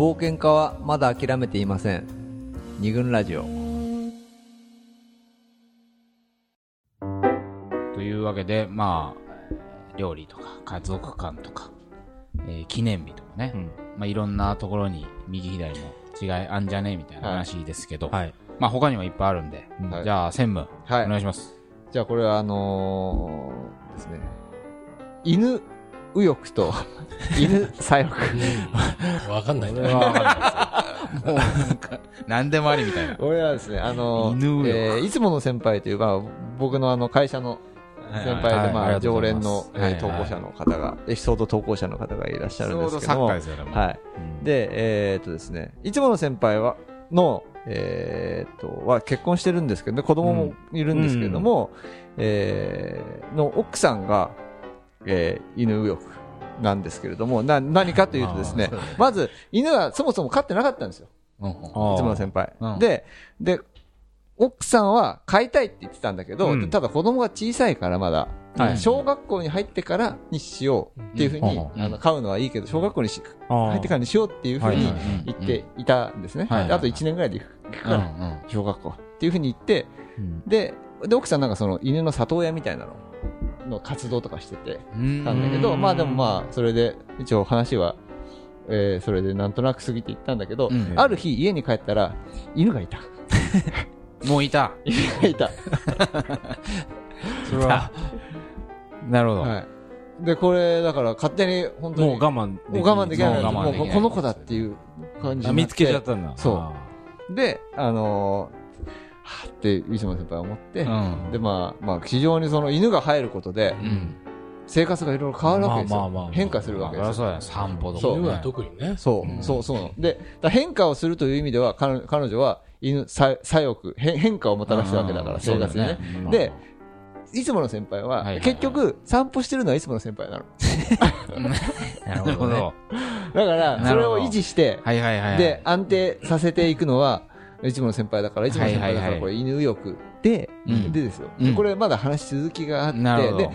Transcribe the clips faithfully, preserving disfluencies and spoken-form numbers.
冒険家はまだ諦めていません。二軍ラジオというわけで、まあ料理とか家族間とか、えー、記念日とかね、うん、まあ、いろんなところに右左の違いあんじゃねえみたいな話ですけど、はいはい、まあ、他にもいっぱいあるんで、はい、じゃあ専務、はい、お願いします。じゃあこれはあのー、ですね、犬右翼と犬左翼わかんないね。もうなんか何でもありみたいな。俺はですね、あの、えー、いつもの先輩という、まあ、僕のあの会社の先輩で、まあ常連の投稿者の方が、エピソード投稿者の方がいらっしゃるんですけども、はい、でえーっとですね、いつもの先輩はのえー、っとは結婚してるんですけど、ね、子供もいるんですけれども、うん、えー、の奥さんが、えー、犬右翼なんですけれども、な何かというとですね、まず犬はそもそも飼ってなかったんですよ、うん、いつもの先輩、うん、でで奥さんは飼いたいって言ってたんだけど、うん、ただ子供が小さいからまだ、はい、小学校に入ってからにしようっていうふうに、うん、あの飼うのはいいけど小学校にし入ってからにしようっていうふうに言っていたんですね、はいはいはい、あといちねんぐらいで行くから、うんうん、小学校っていうふうに言って、うん、で, で奥さんなんかその犬の里親みたいなのの活動とかしててたんだけど、まあでもまあそれで一応話は、えー、それでなんとなく過ぎていったんだけど、うん、ある日家に帰ったら犬がいたもういたいたそれはなるほど、はい、でこれだから勝手に本当にもう我慢でき我慢できない、もうこの子だっていう感じになって見つけちゃったんだ。そうで、あのー、はーっていつも先輩は思って、うん、でまあまあ非常にその犬が入ることで、うん、生活がいろいろ変わるわけですよ、まあまあまあまあ、変化するわけですよ、まあ、そう散歩とか犬は特にね、そう、うん、そうそうそうで変化をするという意味では彼女は犬左翼変化をもたらしたわけだから、生活にね、うん、でいつもの先輩は、はいはいはい、結局散歩してるのはいつもの先輩なのなるほどだからそれを維持して、はいはいはい、で安定させていくのはいつもの先輩だから、いつもの先輩だからこれ犬右翼で、うん、でですよ、うん、でこれまだ話し続きがあって、で、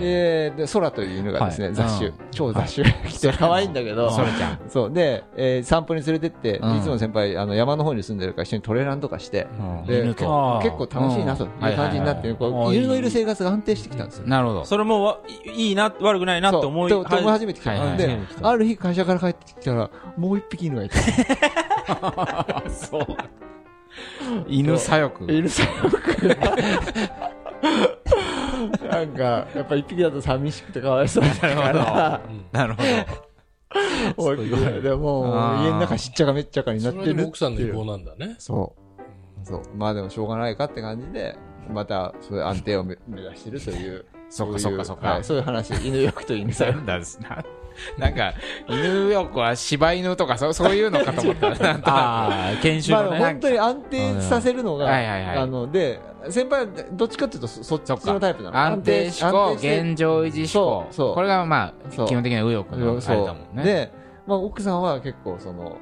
えー、で空という犬がですね、はい、雑種、超雑種、はい、来て可愛いんだけど、空ちゃん、そうで、えー、散歩に連れてって、うん、いつもの先輩あの山の方に住んでるから一緒にトレーランとかして、うん、で結構楽しいなという感じになって、うん、こう犬のいる生活が安定してきたんですよ。なるほど。それもいいな悪くないなと思い始めてきた、はいはい、である日会社から帰ってきたらもう一匹犬がいたそう。犬左翼。犬左翼。なんかやっぱ一匹だと寂しくてかわいそうだから。なるほど。なるほど。おいでも家の中しっちゃかめっちゃかになってるっていう。それでも奥さんの意向なんだね。そう。そう。まあでもしょうがないかって感じで、またそういう安定を目指してるという。そうかそうかそうか、はい、そういう話、犬右翼と犬左翼なんですな。なんか犬右翼は柴犬とか そ, そういうのかと思ったらなんとあ研修のね、まあ、本当に安定させるのが、はいはいはい、あので先輩はどっちかっていうと そ, そっちのタイプなの。安定志向、現状維持志向、これがまあ基本的には右翼のタイプだもんね。で、まあ、奥さんは結構その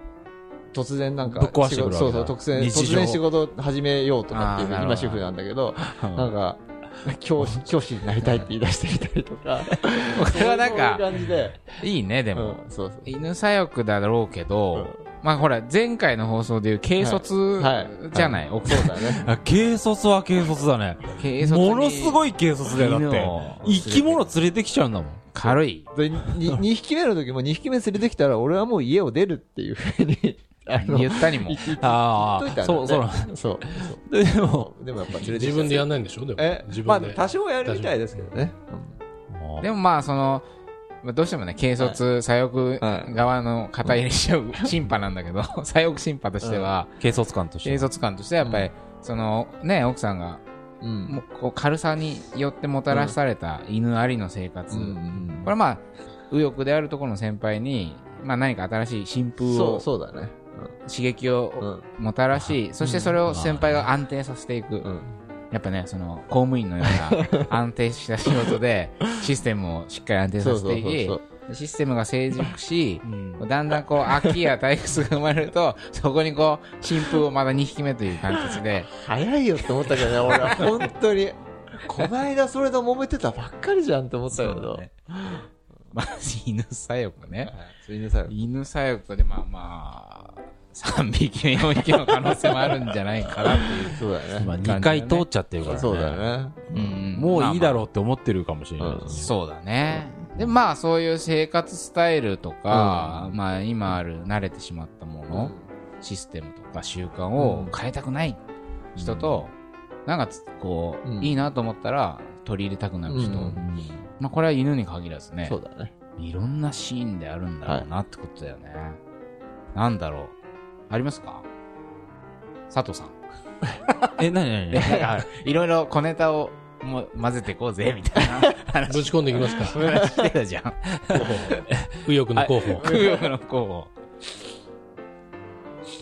突然なんかぶっ壊してくる、そうそう突然突然仕事始めようとかっていう今主婦なんだけどなんか教師、教師になりたいって言い出してみたりとかこれはなんかそういう感じでいいね。でも、うん、そうそう犬左翼だろうけど、うん、まあほら前回の放送でいう軽率じゃない、はいはい、そうだね軽率は軽率だね。軽率ものすごい軽率だよ。だって生き物連れてきちゃうんだもん。軽いで 2, にひきめの時もにひきめ連れてきたら俺はもう家を出るっていうふうに言ったにも言っといた。そうそうそうでもでもやっぱ連れて自分でやんないんでしょ。でもえ自分でまあ多少やるみたいですけどね、うん、でもまあそのどうしてもね軽率左翼側の肩入れしちゃう審判なんだけど左翼審判としては、うん、軽率感として軽率感としてやっぱり、うん、そのね奥さんが、うん、もうこう軽さによってもたらされた犬ありの生活、うんうん、これまあ右翼であるところの先輩に、まあ、何か新しい新風をそうそうだね刺激をもたらし、うん、そしてそれを先輩が安定させていく、うん、やっぱねその公務員のような安定した仕事でシステムをしっかり安定させていきそうそうそうそうシステムが成熟し、うん、だんだんこう秋や退屈が生まれるとそこにこう新風をまだにひきめという形で早いよって思ったけどね俺は本当にこの間それと揉めてたばっかりじゃんって思ったけどまあ、犬さよこね。犬さよこ。犬さよこで、まあまあ、さんびきめ、よんひきめの可能性もあるんじゃないかなっていう。そうだね。まあ、にかい通っちゃってるからね。そうだね。うん。もういいだろうって思ってるかもしれない、まあまあうん。そうだね。で、まあ、そういう生活スタイルとか、うん、まあ、今ある慣れてしまったもの、うん、システムとか習慣を変えたくない人と、うん、なんか、こう、うん、いいなと思ったら、取り入れたくなる人、うんうん、まあこれは犬に限らずね、そうだね、いろんなシーンであるんだろうなってことだよね。はい、なんだろうありますか、佐藤さん。え、なになに。いろいろ小ネタをも混ぜていこうぜみたいな話。ぶち込んでいきますか。してたじゃん。右翼の候補。右翼の候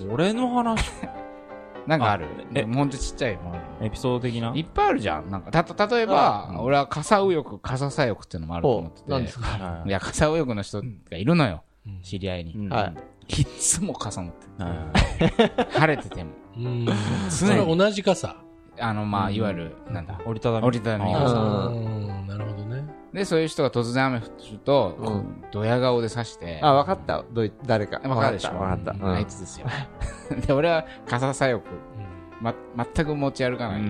補。俺の話。なんかあるあもんとちっちゃいもんエピソード的ないっぱいあるじゃん。なんかた例えば、うん、俺は傘右翼傘左翼っていうのもあると思ってて、なんですか、いや傘右翼の人がいるのよ、うん、知り合いに、うんうんはい、いつも傘持ってる、うん、晴れててもうんそれ同じ傘あのまあいわゆるなんだ折りたたみ折りたたみ傘、なるほどね。でそういう人が突然雨降ると、うん、ドヤ顔で刺してあ分かった、うん、どい誰か分かるでしょ分かった、うん、あいつですよ。で俺は傘左翼、ま、全く持ち歩かない、うん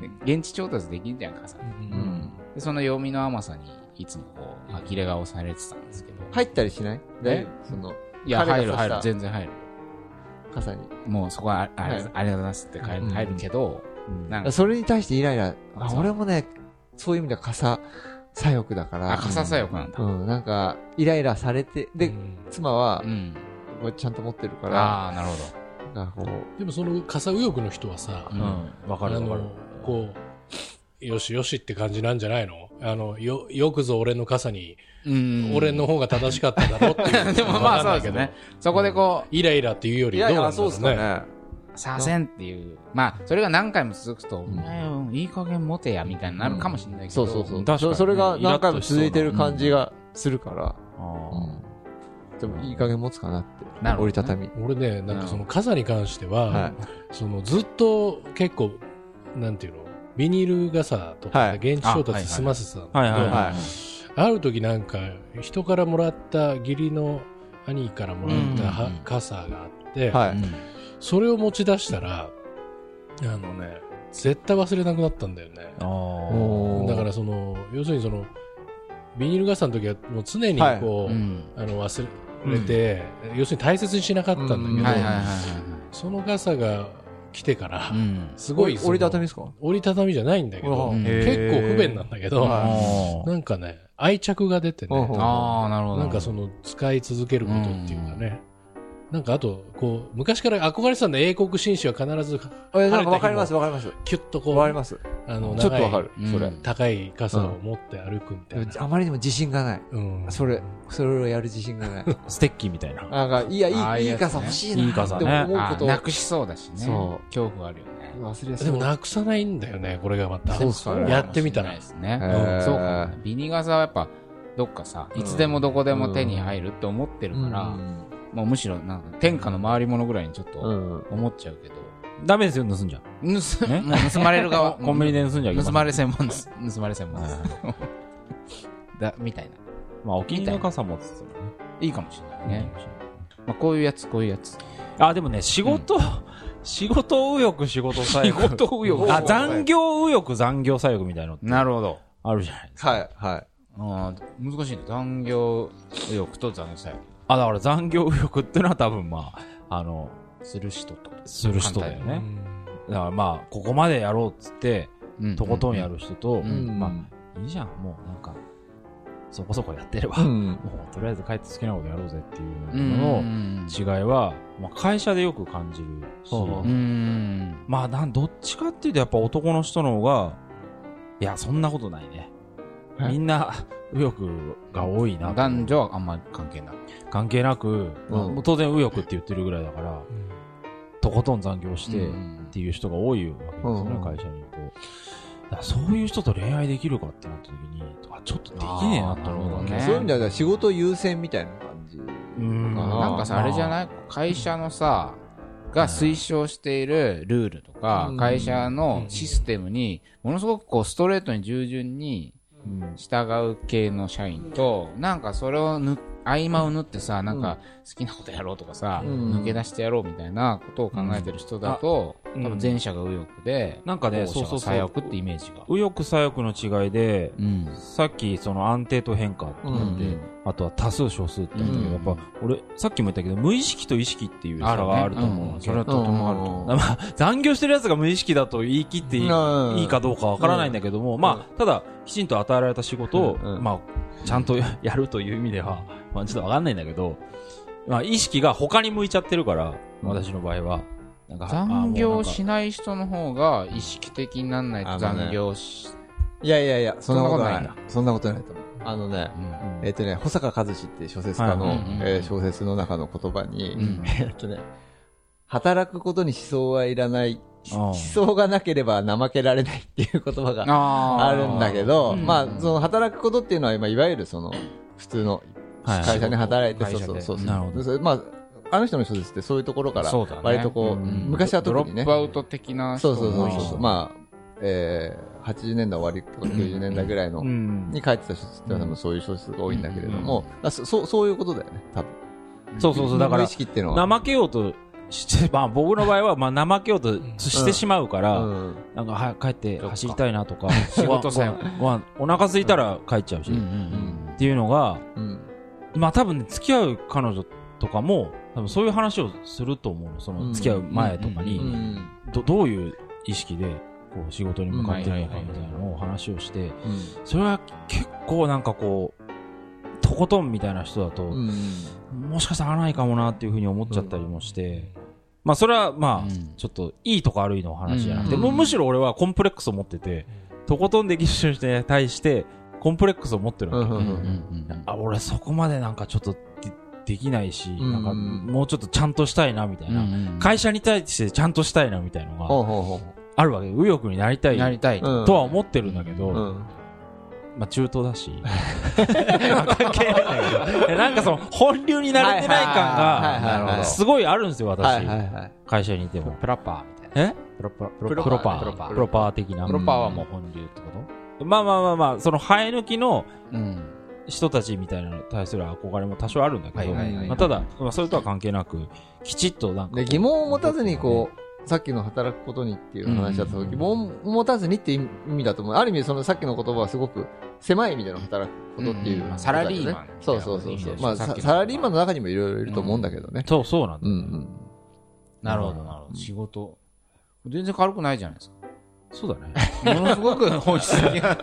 うん、で現地調達できんじゃん傘、うんうん、でその読みの甘さにいつもこう呆れ顔されてたんですけど、入ったりしないでそのいや入る入る全然入る傘にもうそこはあれ、はい、ありがとうございますって入る、うん、入るけど、うん、なんかそれに対してイライラあ俺もねそういう意味では傘左翼だから。あ、傘左翼なんだ。うん、なんか、イライラされて、で、うん、妻は、うん、これちゃんと持ってるから。ああ、なるほど。なんかこう。でもその傘右翼の人はさ、うん、わかるわかる。こう、よしよしって感じなんじゃないの？あの、よ、よくぞ俺の傘に、うん、俺の方が正しかっただろっていう。でもまあそうですよね。そこでこう、うん、イライラっていうより、どうなんだろうね。いやいや、そうですかね。させんっていう、まあそれが何回も続くと、うん、いい加減モテやみたいになるかもしれないけど、うん、そうそうそう、確かにね、それが何回も続いてる感じがするから、うんうん、でもいい加減持つかなって、なるほどね、折りたたみ。俺ね、なんかその傘に関しては、はい、そのずっと結構なんていうの、ビニール傘とか現地調達済ませてたんだけど、ある時なんか人からもらった義理の兄からもらった、うん、傘があって。はいうんそれを持ち出したら、あのね、絶対忘れなくなったんだよね。あだからその要するにそのビニール傘の時はもう常にこう、はいうん、あの忘れて、うん、要するに大切にしなかったんだけど、うんはいはいはい、その傘が来てから、うん、すごい折りたたみですか？折りたたみじゃないんだけど、結構不便なんだけど、なんかね愛着が出てね、あなるほどなんかその使い続けることっていうかね。うんなんかあとこう昔から憧れてたんだ英国紳士は必ず晴れた日もわかりますわかりますキュッとこうわかりますあのちょっとわかるそれ高い傘を持って歩くみたいな、うん、あまりにも自信がない、うん、それそれをやる自信がないステッキみたいななんかいやいい、いい傘欲しいなって思うことなくしそうだしねそう恐怖あるよね忘れそうでもなくさないんだよねこれがまたそうそうやってみたらですね、うん、そうかビニ傘はやっぱどっかさいつでもどこでも手に入るって思ってるから、うんうんまあ、むしろなんか天下の回り物ぐらいにちょっと思っちゃうけど、うんうん、ダメですよ盗んじゃう 盗,、ね、盗まれる側コンビニで盗んじゃう盗まれ専門です盗まれ専門ですだみたいなまあお気に入りの傘持つとねいいかもしれないね、うんまあ、こういうやつこういうやつあでもね仕事、うん、仕事右翼仕事左翼仕事右翼あ残業右翼残業左翼みたいなのってなるほどあるじゃないですかはいはいあ難しいね残業右翼と残業左翼あだから残業右翼ってのは多分まああのする人とする人だよね。だからまあここまでやろうっつって、うん、とことんやる人と、うんうん、まあいいじゃんもうなんかそこそこやってれば、うん、もうとりあえず帰って好きなことやろうぜっていうのの違いは、まあ、会社でよく感じるし、うん、まあなんどっちかっていうとやっぱ男の人の方がいやそんなことないね。みんな右翼が多いな男女はあんまり関係ない関係なく、うん、当然右翼って言ってるぐらいだから、うん、とことん残業してっていう人が多いわけですよね、うん、会社にいるとそういう人と恋愛できるかってなった時にあちょっとできねえなって思うわけ、ね、そういう意味では仕事優先みたいな感じうんなんかさあれじゃない会社のさ、うん、が推奨しているルールとか、うん、会社のシステムにものすごくこうストレートに従順にうん、従う系の社員と、なんかそれをぬ合間を縫ってさ、なんか好きなことやろうとかさ、うん、抜け出してやろうみたいなことを考えてる人だと、うん、多分前者が右翼で、なんかね、そうそう左翼ってイメージが。右翼左翼の違いで、うん、さっきその安定と変化って言って、うん、あとは多数少数って言ったけど、うん、やっぱ俺さっきも言ったけど無意識と意識っていう差があると思う。あるね。うん、それはとてもあると思う。まあ残業してるやつが無意識だと言い切っていいかどうかわからないんだけども、うん、まあただきちんと与えられた仕事を、うんうん、まあちゃんとやるという意味では。まあ、ちょっとわかんないんだけど、まあ、意識が他に向いちゃってるから、私の場合は。なんか残業しない人の方が意識的になんないと残業し、いやいやいや、そんなことない。そんなことないと思う。あのね、うんうん、えっとね、保坂和志って小説家の、はいうんうんえー、小説の中の言葉に、うん、えっとね、働くことに思想はいらない。思想がなければ怠けられないっていう言葉があるんだけど、あまあ、うん、その働くことっていうのは、今いわゆるその、普通の、はい、会社に働いて、そうそうそうそう。まあ、あの人の小説ってそういうところから、割とこう、うねうん、昔は特にね。ドロップアウト的な人も多いし。そうそうそうそう。まあ、えー、はちじゅうねんだい終わりとかきゅうじゅうねんだいぐらいの、うん、に書いてた小説って多分そういう小説が多いんだけれども、うん、そ, そういうことだよね、多分。そうそうそう、だから、怠けようとして、まあ僕の場合は、まあ怠けようとしてしまうから、うんうん、なんかは帰って走りたいなとか、仕事さよ。お腹空いたら帰っちゃうし、うんうんうん、っていうのが、うんまあ多分ね、付き合う彼女とかも、多分そういう話をすると思うの。その、付き合う前とかに、うんうんうん、ど、どういう意識で、こう、仕事に向かってるのかみたいなのを話をして、うん、それは結構なんかこう、とことんみたいな人だと、うんうん、もしかしたら合わないかもなっていうふうに思っちゃったりもして、うん、まあそれはまあ、うん、ちょっと、いいとか悪いの話じゃなくて、うんうんうん、むしろ俺はコンプレックスを持ってて、とことんできる人に対して、コンプレックスを持ってるわけ、うんうんうん、あ俺そこまでなんかちょっと で, できないし、うん、なんかもうちょっとちゃんとしたいなみたいな、うん、会社に対してちゃんとしたいなみたいなのがあるわけで、うん、右翼になりたいなりたいとは思ってるんだけど、うんうん、まあ中東だし関係ないんだけどなんかその本流に慣れてない感がすごいあるんですよ私、はいはいはい、会社にいてもプラパーみたいなえプロパプロパープロパー的なプロパーはもう本流ってことまあまあまあまあその生え抜きの人たちみたいなのに対する憧れも多少あるんだけど、まあただまあそれとは関係なくきちっとなんか疑問を持たずにこうさっきの働くことにっていう話だった時疑問を持たずにって意味だと思う。ある意味そのさっきの言葉はすごく狭い意味での働くことっていうサラリーマンそうそうそうそうまあサラリーマンの中にもいろいろいると思うんだけどね。そうそうなんだ。なるほどなるほど仕事全然軽くないじゃないですか。そうだね。ものすごく本質的な。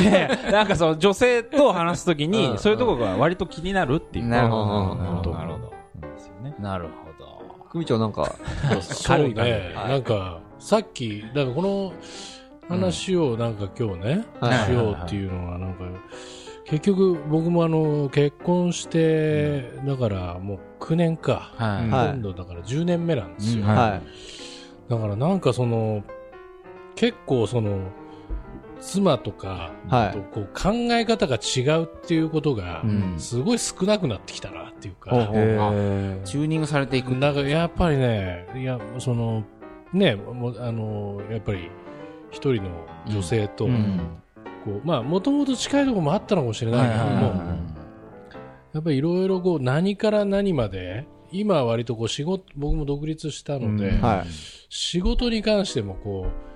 で、なんかその女性と話すときに、うん、そういうところが割と気になるっていう。なるほど。なるほど。なるほど。なるほど。組長なんか、そうね。なんか、さっき、だからこの話をなんか今日ね、うん、しようっていうのはなんか、はいはいはい、結局僕もあの、結婚して、うん、だからもうきゅうねんか。はい、今度だからじゅうねんめなんですよ。うんはい、だからなんかその、結構その妻とかとこう考え方が違うっていうことがすごい少なくなってきたなっていうか、はいうんえー、チューニングされていくなんかやっぱりねいやそのねもあのやっぱり一人の女性ともともと近いところもあったのかもしれないけども、はいはいはいはい、やっぱりいろいろこう何から何まで今は割とこう仕事僕も独立したので、うんはい、仕事に関してもこう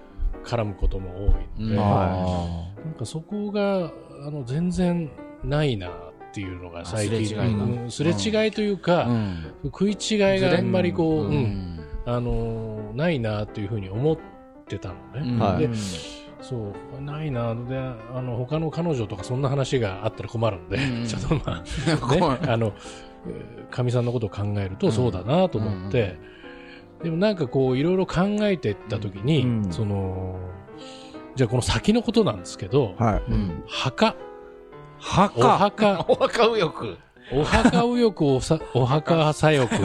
絡むことも多いので、はい、なんかそこがあの全然ないなっていうのが最近す れ, 違い、うん、すれ違いというか、うん、食い違いがあんまりこう、うんうん、あのないなというふうに思ってたのね、うんはい、でそうないなであの他の彼女とかそんな話があったら困るので、うん、ちょっとまあかみ、ね、さんのことを考えるとそうだなと思って、うんうんでもなんかこういろいろ考えていったときに、うん、そのじゃあこの先のことなんですけど、はいうん、墓墓お墓お墓右翼お墓右翼おさお墓左翼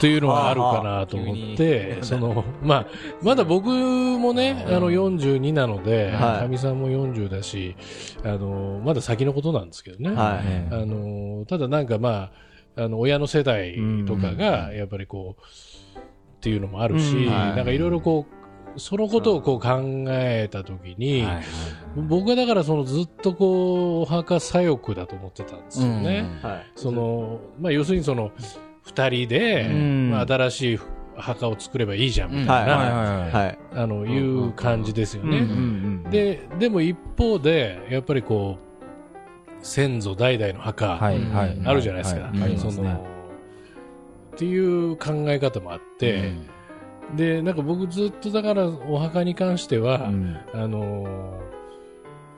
というのがあるかなと思ってそのまあまだ僕もねあのよんじゅうになのでかみさんもよんじゅうだしあのまだ先のことなんですけどね、はい、あのただなんかまああの親の世代とかがやっぱりこうっていうのもあるしなんかいろいろこうそのことをこう考えたときに、はいはいはい、僕はだからそのずっとこうお墓左翼だと思ってたんですよね、うんはいそのまあ、要するにそのふたりで、うんまあ、新しい墓を作ればいいじゃんみたいなあのいう感じですよね、うんうんうん、で, でも一方でやっぱりこう先祖代々の墓、はいはい、あるじゃないですか、はいはい、その、ね、っていう考え方もあって、うん、でなんか僕ずっとだからお墓に関しては、うん、あの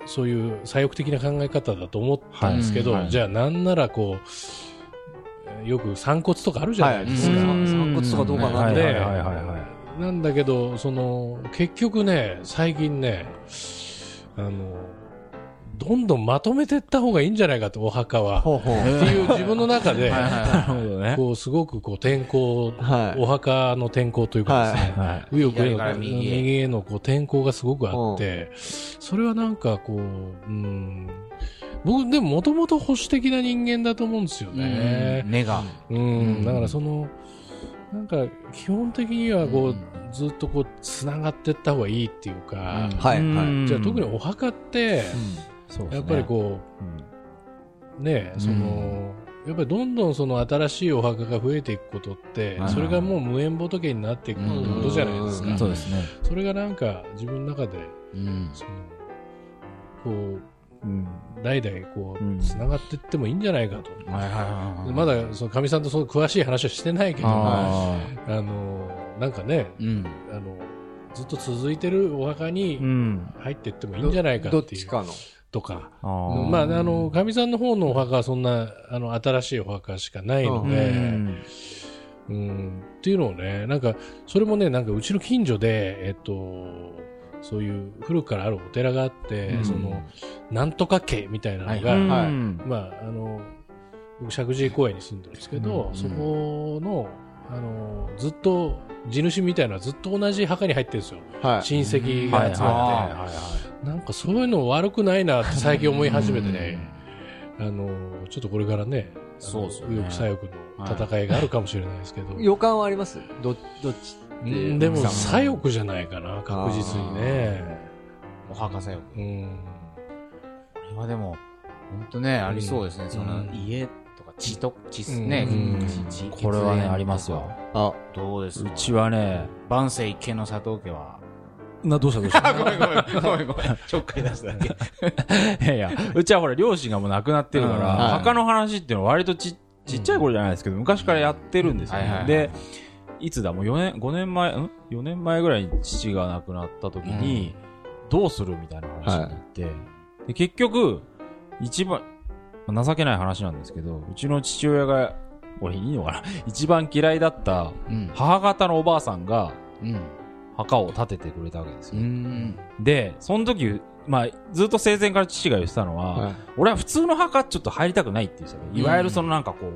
そういう左翼的な考え方だと思ったんですけど、はいはい、じゃあなんならこうよく散骨とかあるじゃないですか、はい、散骨とかどうかなんで、はいはいはいはい、なんだけどその結局ね最近ねあのどんどんまとめていった方がいいんじゃないかとお墓はほうほうっていう自分の中でこうすごくこう転向、はい、お墓の転向というかですね、はいはい、右翼への右へのこう転向がすごくあってそれはなんかこう、うん、僕でももともと保守的な人間だと思うんですよね、うん、根が、うん、だからそのなんか基本的にはこう、うんずっとこうつながっていった方がいいっていうか、うんはいはい、じゃあ特にお墓って、うん、やっぱりこう、うん、ねその、うん、やっぱりどんどんその新しいお墓が増えていくことって、うん、それがもう無縁仏になっていくってことじゃないですか、うんうん、そうですね、それがなんか自分の中で、うん、そのこううん、代々こうつながっていってもいいんじゃないかと、うん、まだそのかみさんとその詳しい話はしてないけどああのなんかね、うん、あのずっと続いてるお墓に入っていってもいいんじゃないかっていう、うん、とかあ、まあ、あのかみさんの方のお墓はそんなあの新しいお墓しかないので、うんうん、っていうのをねなんかそれもねなんかうちの近所でえっとそういう古くからあるお寺があって、うん、そのなんとか家みたいなのが、はいはいまあ、あの僕石神井公園に住んでるんですけど、うん、そこ の, あのずっと地主みたいなのはずっと同じ墓に入ってるんですよ、はい、親戚が集まってなんかそういうの悪くないなって最近思い始めてねあのちょっとこれからね右翼左翼の戦いがあるかもしれないですけど、はい、予感はあります ど, どっちうん、でも左翼じゃないかな確実にねお墓左翼、うん、これはでも本当ね、うん、ありそうですね、うん、その家とか地と地ですね、うんうん、これはねありますよあどうですかうちはね万世一系の佐藤家はなどうしたどうしたごめんごめんごめんごめんちょっかい出すだけいやいやうちはほら両親がもう亡くなってるから、はい、墓の話っていうのは割とちちっちゃい頃じゃないですけど、うん、昔からやってるんですよ、ねはいはいはい、でいつだもうよねん、ごねんまえ、ん ?よ 年前ぐらいに父が亡くなった時に、どうするみたいな話になって、うんはい、で結局、一番、情けない話なんですけど、うちの父親が、これいいのかな一番嫌いだった、母方のおばあさんが、墓を建ててくれたわけですよ。うん、で、その時、まあ、ずっと生前から父が言ってたのは、はい、俺は普通の墓ちょっと入りたくないって言ってた、ねうん、いわゆるそのなんかこ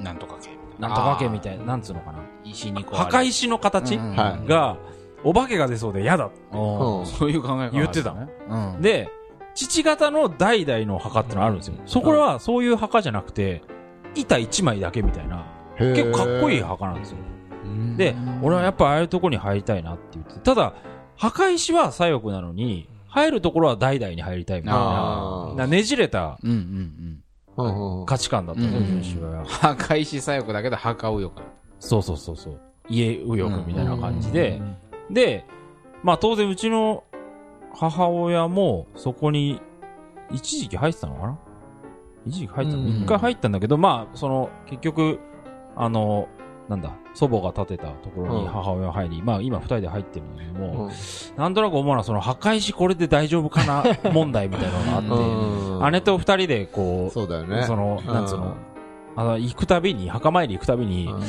う、なんとか系。なんとかけみたいな、なんつうのかな。石にこう。墓石の形、うんはい、が、お化けが出そうで嫌だって。そういう考え方。言ってたの、うん。で、父方の代々の墓ってのあるんですよ。うん、そこはそういう墓じゃなくて、板一枚だけみたいな、うん、結構かっこいい墓なんですよ。で、俺はやっぱああいうとこに入りたいなって言って。ただ、墓石は左翼なのに、入るところは代々に入りたいみたいな。なねじれた。うんうんうんうんうん、価値観だったね、うんうん、墓石左翼だけど墓右翼そうそうそうそう家右翼みたいな感じで、うんうんうん、でまあ当然うちの母親もそこに一時期入ってたのかな一時期入ってたの、うんうん、一回入ったんだけどまあその結局あのなんだ祖母が建てたところに母親入り、うん、まあ今二人で入ってるのにも、うん、なんとなく思うのはその墓石これで大丈夫かな問題みたいなのがあって、うん、姉と二人でこう、そうだよね、その、なんつうの、あの、行くたびに、墓参り行くたびに、うん、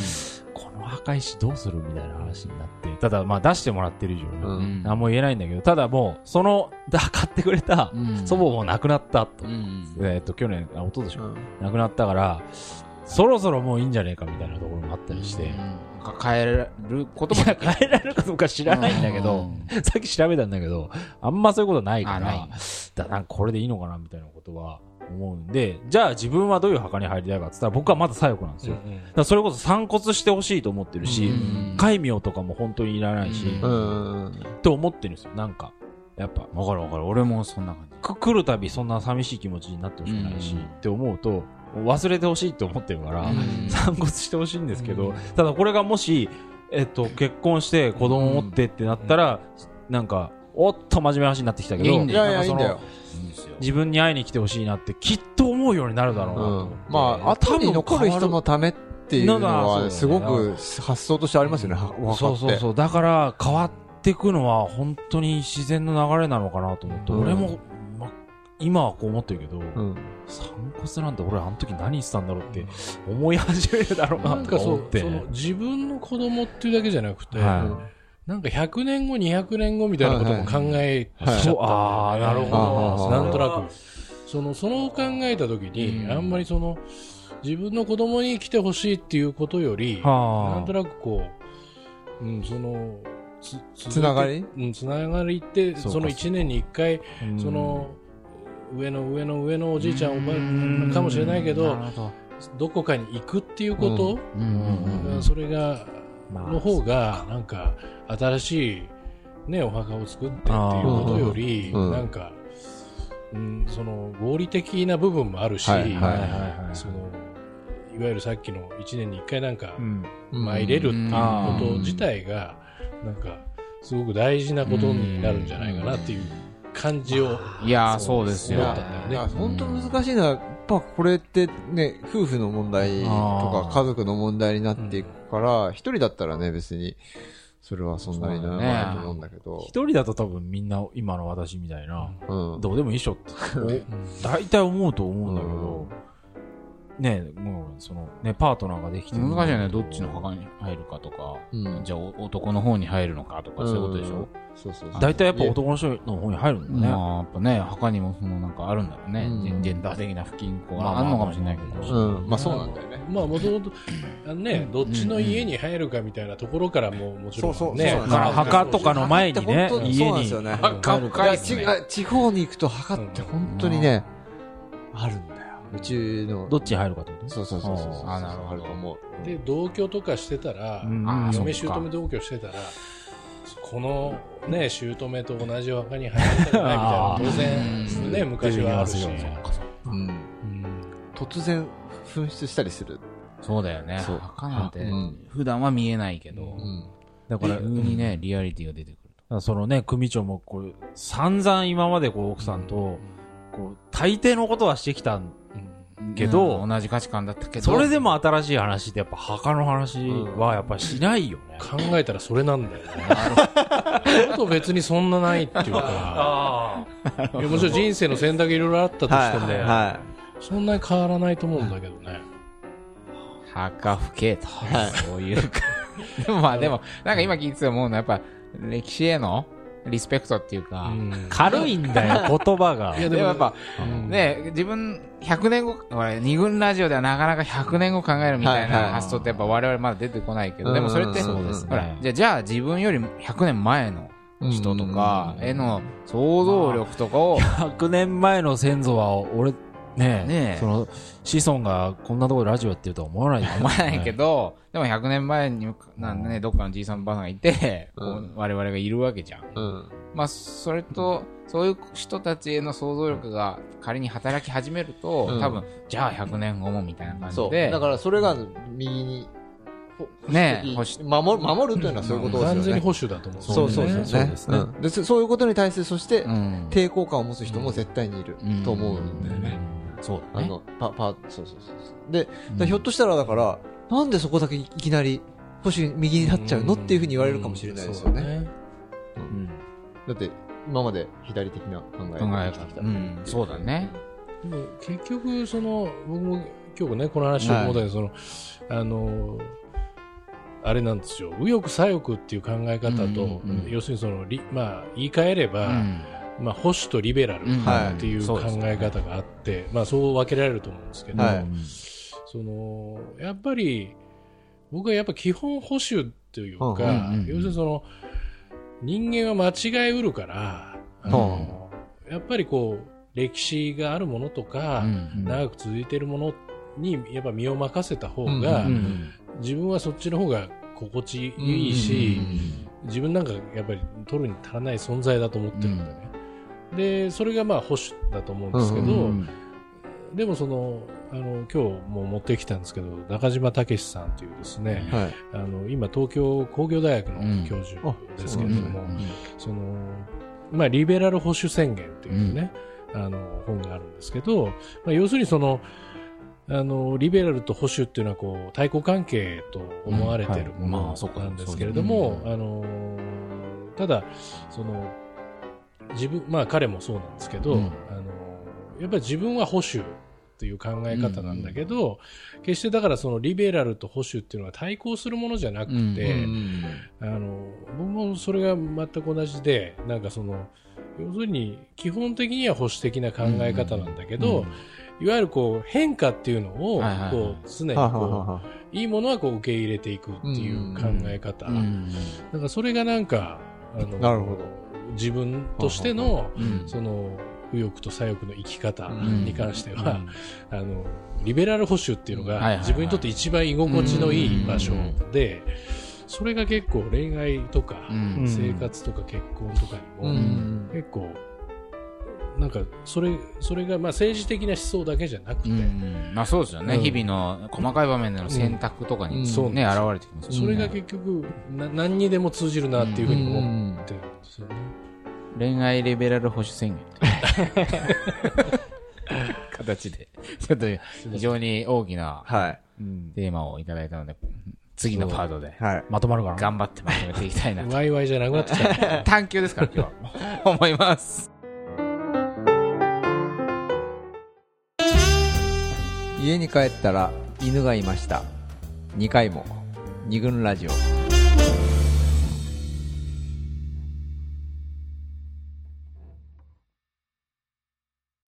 この墓石どうするみたいな話になって、ただまあ出してもらってる以上、うん、何も言えないんだけど、ただもう、その、買ってくれた祖母も亡くなったと、うん、えー、っと、去年、あ、一昨年か、うん、亡くなったから、そろそろもういいんじゃねえかみたいなところもあったりして、うん、変えることも変えられるかどうか知らないんだけど、うん、さっき調べたんだけどあんまそういうことないから、だからなんかこれでいいのかなみたいなことは思うんで、じゃあ自分はどういう墓に入りたいかって言ったら僕はまだ左翼なんですよ、うんうん、だからそれこそ散骨してほしいと思ってるし、うんうん、戒名とかも本当にいらないし、うんうん、と思ってるんですよ。なんかやっぱ分かる分かる、俺もそんな感じ。来るたびそんな寂しい気持ちになってほしくないし、うんうん、って思うと忘れてほしいって思ってるから、うん、散骨してほしいんですけど、うん、ただこれがもし、えっと、結婚して子供を持ってってなったら、うん、なんかおっと真面目な話になってきたけど、いいんだよ、自分に会いに来てほしいなってきっと思うようになるだろうなと、うん、まあ後に残る人のためっていうのはすごく発想としてありますよね。そうそうそう、だから変わっていくのは本当に自然の流れなのかなと思って、うん、俺も、ま、今はこう思ってるけど、うん、散骨なんて俺あの時何してたんだろうって思い始めるだろうなとか思って、なんかその自分の子供っていうだけじゃなくて、はいなんかひゃくねんごにひゃくねんごみたいなことも考えちゃった、はいはいはい、そう、ああなるほど、なんとなくそのその考えた時に、うん、あんまりその自分の子供に来てほしいっていうことより、なんとなくこう、うん、その つ, つ, つながり、うん、つながりってそのいちねんにいっかいその上の上の上のおじいちゃんおばあかもしれないけど、どこかに行くっていうこと、うん、それがの方がなんか新しい、ね、お墓を作ってっていうことより、なんか、うん、その合理的な部分もあるし、いわゆるさっきのいちねんにいっかいなんか参れるっていうこと自体がなんかすごく大事なことになるんじゃないかなっていう感じを、いやそうですよ、本当難しいな。やっぱこれってね、夫婦の問題とか家族の問題になっていくから、一、うん、人だったらね、別にそれはそんなにならないと思うんだけど、一、ね、人だと多分みんな今の私みたいな、うん、どうでもいいっしょって大体思うと思うんだけど、うん、ね、もうそのねパートナーができてる、難しいよね、どっちの墓に入るかとか、うん、じゃあ男の方に入るのかとか、うん、そういうことでしょ。そうそうそう、大体やっぱ男の人の方に入るんだね。まあ、やっぱね、墓にもそのなんかあるんだろうね、うん、ジェンダー的な不均衡があるのかもしれないけど、うん、まあそうなんだよね。まあもともとね、どっちの家に入るかみたいなところからももちろんね、そうそうそうそう、墓とかの前にね、家に墓深いですね。地方に行くと墓って本当にね、うん、あるんだよ。うちのどっちに入るかってこと、そうそうそうそう、あ、なるほど。で同居とかしてたら、うん、嫁姑同居してたら、このね、姑と同じ墓に入りたくないみたいな当然ね、昔はあるし、うんうん、突然紛失したりする。そうだよね、墓なんて普段は見えないけど、うん、だから急にね、リアリティが出てくる。だからそのね、組長もこう散々今までこう奥さんとこう大抵のことはしてきたけど、うん、同じ価値観だったけど、それでも新しい話でやっぱ墓の話はやっぱしないよね、うん、考えたらそれなんだよね。あのこと別にそんなないっていうか、あ、もちろん人生の選択いろいろあったとしても、はいはい、そんなに変わらないと思うんだけどね、墓不敬と、はい、そういうかでもまあでもなんか今聞いてて思うのはやっぱ歴史へのリスペクトっていうか、うん、軽いんだよ言葉が。いやでもやっぱ、うん、ね、自分ひゃくねんご、俺二軍ラジオではなかなかひゃくねんご考えるみたいな発想ってやっぱ我々まだ出てこないけど、はいはいはい、でもそれって、うんうん、そうですね、ほら、じゃあ、じゃあ自分よりひゃくねんまえの人とかへの想像力とかを、まあ、ひゃくねんまえの先祖は俺ねえ、ねえ、その子孫がこんなところでラジオやってるとは思わない、ね、思わないけど、でもひゃくねんまえになんで、ね、どっかのじいさんばあさんがいて、うん、我々がいるわけじゃん、うん、まあそれと、うん、そういう人たちへの想像力が仮に働き始めると、うん、多分じゃあひゃくねんごもみたいな感じで、そうだからそれが右にね、守る、守るというのはそういうことですよね。完全に保守だと思う。そうそうそうそうですね。うん、でそういうことに対して、そして、うん、抵抗感を持つ人も絶対にいると思うんだよね。そうだね。あのパパそうそうそうそう。で、うん、ひょっとしたらだからなんでそこだけいきなり保守右になっちゃうのっていうふうに言われるかもしれないですよね。うん、そうだね。うん、だって今まで左的な考えが出てきた。うん、そうだね。でも結局その僕も今日ねこの話を思ったけど、そのあの。あれなんですよ、右翼左翼っていう考え方と、うんうん、要するにその、まあ、言い換えれば、うんまあ、保守とリベラルっていう考え方があって、うんはい そうですね、まあ、そう分けられると思うんですけど、はい、そのやっぱり僕はやっぱ基本保守というか、うんうんうん、要するにその人間は間違えうるから、うん、あのやっぱりこう歴史があるものとか、うんうん、長く続いているものにやっぱ身を任せた方が、うんうん、自分はそっちの方が心地いいし、うんうんうん、自分なんかやっぱり取るに足らない存在だと思ってるんだね、うん、でそれがまあ保守だと思うんですけど、うんうんうん、でもそのあの今日も持ってきたんですけど中島武さんというですね、はい、あの今東京工業大学の教授ですけれども、うんそのまあ、リベラル保守宣言という、ねうん、あの本があるんですけど、まあ、要するにそのあのリベラルと保守っていうのはこう対抗関係と思われているものなんですけれども、あのただその自分、まあ、彼もそうなんですけど、うん、あのやっぱり自分は保守という考え方なんだけど、うんうん、決してだからそのリベラルと保守っていうのは対抗するものじゃなくて、うんうんうん、あの僕もそれが全く同じでなんかその要するに基本的には保守的な考え方なんだけど、うんうん、いわゆるこう変化っていうのをこう常にこういいものはこう受け入れていくっていう考え方、うんうん、なんかそれがなんかあのなるほど自分としての、はははその右翼と左翼の生き方に関しては、うん、あのリベラル保守っていうのが自分にとって一番居心地のいい場所で、それが結構恋愛とか生活とか結婚とかにも結構なんかそれ、それがまあ政治的な思想だけじゃなくて、うんまあ、そうですよね、うん、日々の細かい場面での選択とかに、ねうん、ね、現れてきますよね。それが結局な何にでも通じるなっていうふうに思ってるんですよね。恋愛リベラル保守宣言形でちょっと非常に大きなテーマをいただいたので、次のパートでまとまるかな、頑張ってまとめていきたいなとワイワイじゃなくなってきた探究ですから今日は思います。家に帰ったら犬がいました。にかいも二軍ラジオ。